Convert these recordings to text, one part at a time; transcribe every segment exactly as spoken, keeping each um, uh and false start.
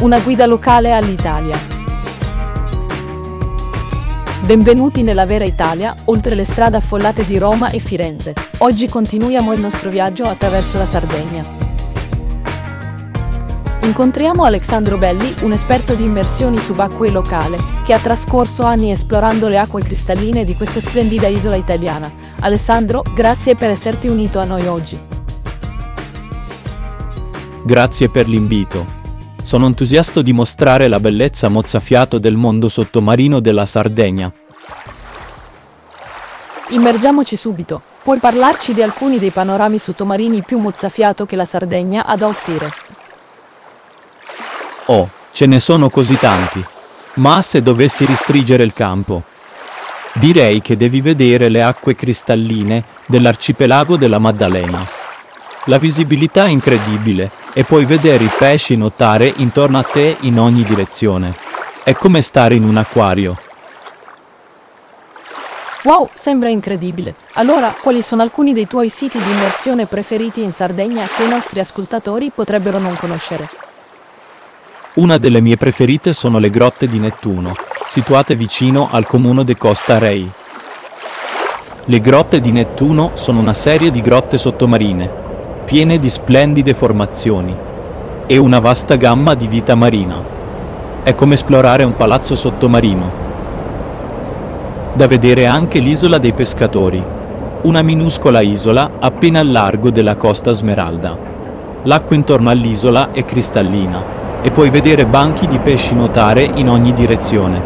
Una guida locale all'Italia. Benvenuti nella vera Italia, oltre le strade affollate di Roma e Firenze. Oggi continuiamo il nostro viaggio attraverso la Sardegna. Incontriamo Alessandro Belli, un esperto di immersioni subacquee locale, che ha trascorso anni esplorando le acque cristalline di questa splendida isola italiana. Alessandro, grazie per esserti unito a noi oggi. Grazie per l'invito. Sono entusiasta di mostrare la bellezza mozzafiato del mondo sottomarino della Sardegna. Immergiamoci subito, puoi parlarci di alcuni dei panorami sottomarini più mozzafiato che la Sardegna ha da offrire? Oh, ce ne sono così tanti! Ma se dovessi restringere il campo, direi che devi vedere le acque cristalline dell'arcipelago della Maddalena. La visibilità è incredibile. E puoi vedere i pesci nuotare intorno a te in ogni direzione. È come stare in un acquario. Wow, sembra incredibile. Allora, quali sono alcuni dei tuoi siti di immersione preferiti in Sardegna che i nostri ascoltatori potrebbero non conoscere? Una delle mie preferite sono le grotte di Nettuno, situate vicino al comune di Costa Rei. Le grotte di Nettuno sono una serie di grotte sottomarine, piene di splendide formazioni e una vasta gamma di vita marina. È come esplorare un palazzo sottomarino. Da vedere anche l'isola dei pescatori, una minuscola isola appena al largo della Costa Smeralda. L'acqua intorno all'isola è cristallina e puoi vedere banchi di pesci nuotare in ogni direzione.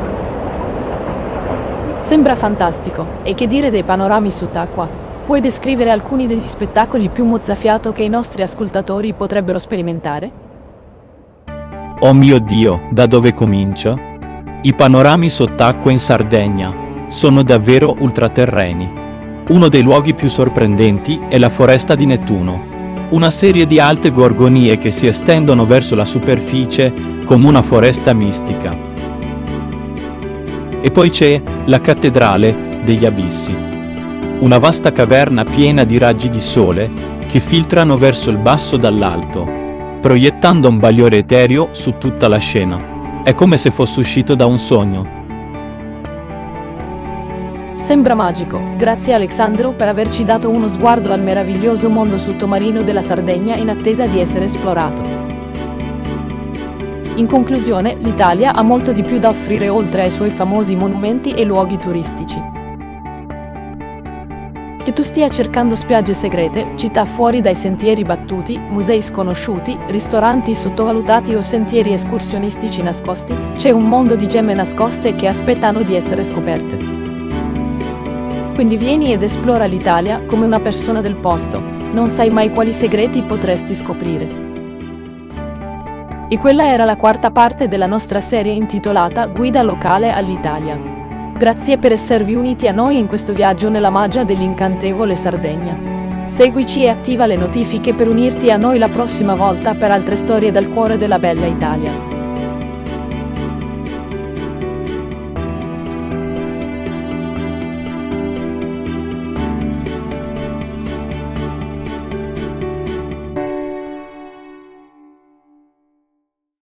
Sembra fantastico, e che dire dei panorami sott'acqua? Puoi descrivere alcuni degli spettacoli più mozzafiato che i nostri ascoltatori potrebbero sperimentare? Oh mio Dio, da dove comincio? I panorami sott'acqua in Sardegna sono davvero ultraterreni. Uno dei luoghi più sorprendenti è la foresta di Nettuno, una serie di alte gorgonie che si estendono verso la superficie come una foresta mistica. E poi c'è la cattedrale degli abissi. Una vasta caverna piena di raggi di sole che filtrano verso il basso dall'alto, proiettando un bagliore etereo su tutta la scena. È come se fosse uscito da un sogno. Sembra magico. Grazie Alessandro per averci dato uno sguardo al meraviglioso mondo sottomarino della Sardegna in attesa di essere esplorato. In conclusione, l'Italia ha molto di più da offrire oltre ai suoi famosi monumenti e luoghi turistici. Che tu stia cercando spiagge segrete, città fuori dai sentieri battuti, musei sconosciuti, ristoranti sottovalutati o sentieri escursionistici nascosti, c'è un mondo di gemme nascoste che aspettano di essere scoperte. Quindi vieni ed esplora l'Italia come una persona del posto, non sai mai quali segreti potresti scoprire. E quella era la quarta parte della nostra serie intitolata Guida locale all'Italia. Grazie per esservi uniti a noi in questo viaggio nella magia dell'incantevole Sardegna. Seguici e attiva le notifiche per unirti a noi la prossima volta per altre storie dal cuore della bella Italia.